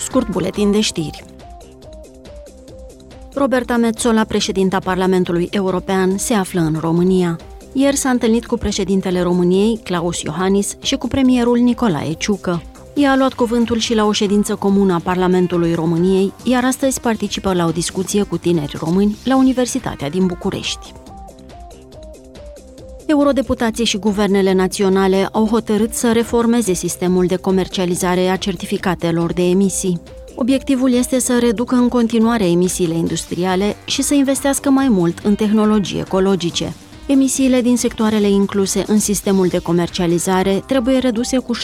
Scurt buletin de știri. Roberta Metsola, președinta Parlamentului European, se află în România. Ieri s-a întâlnit cu președintele României, Claus Iohannis, și cu premierul Nicolae Ciucă. Ea a luat cuvântul și la o ședință comună a Parlamentului României, iar astăzi participă la o discuție cu tineri români la Universitatea din București. Eurodeputații și guvernele naționale au hotărât să reformeze sistemul de comercializare a certificatelor de emisii. Obiectivul este să reducă în continuare emisiile industriale și să investească mai mult în tehnologii ecologice. Emisiile din sectoarele incluse în sistemul de comercializare trebuie reduse cu 62%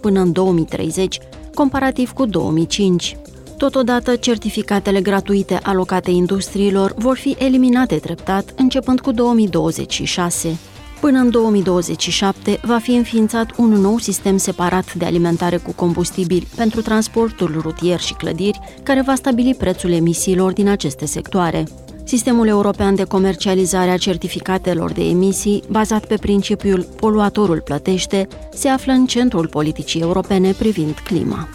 până în 2030, comparativ cu 2005. Totodată, certificatele gratuite alocate industriilor vor fi eliminate treptat, începând cu 2026. Până în 2027 va fi înființat un nou sistem separat de alimentare cu combustibili pentru transportul rutier și clădiri, care va stabili prețul emisiilor din aceste sectoare. Sistemul european de comercializare a certificatelor de emisii, bazat pe principiul poluatorul plătește, se află în centrul politicii europene privind clima.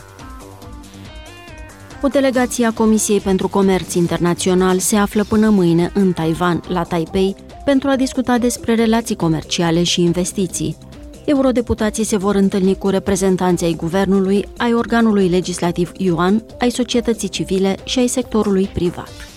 O delegație a Comisiei pentru Comerț Internațional se află până mâine în Taiwan, la Taipei, pentru a discuta despre relații comerciale și investiții. Eurodeputații se vor întâlni cu reprezentanții ai guvernului, ai organului legislativ Yuan, ai societății civile și ai sectorului privat.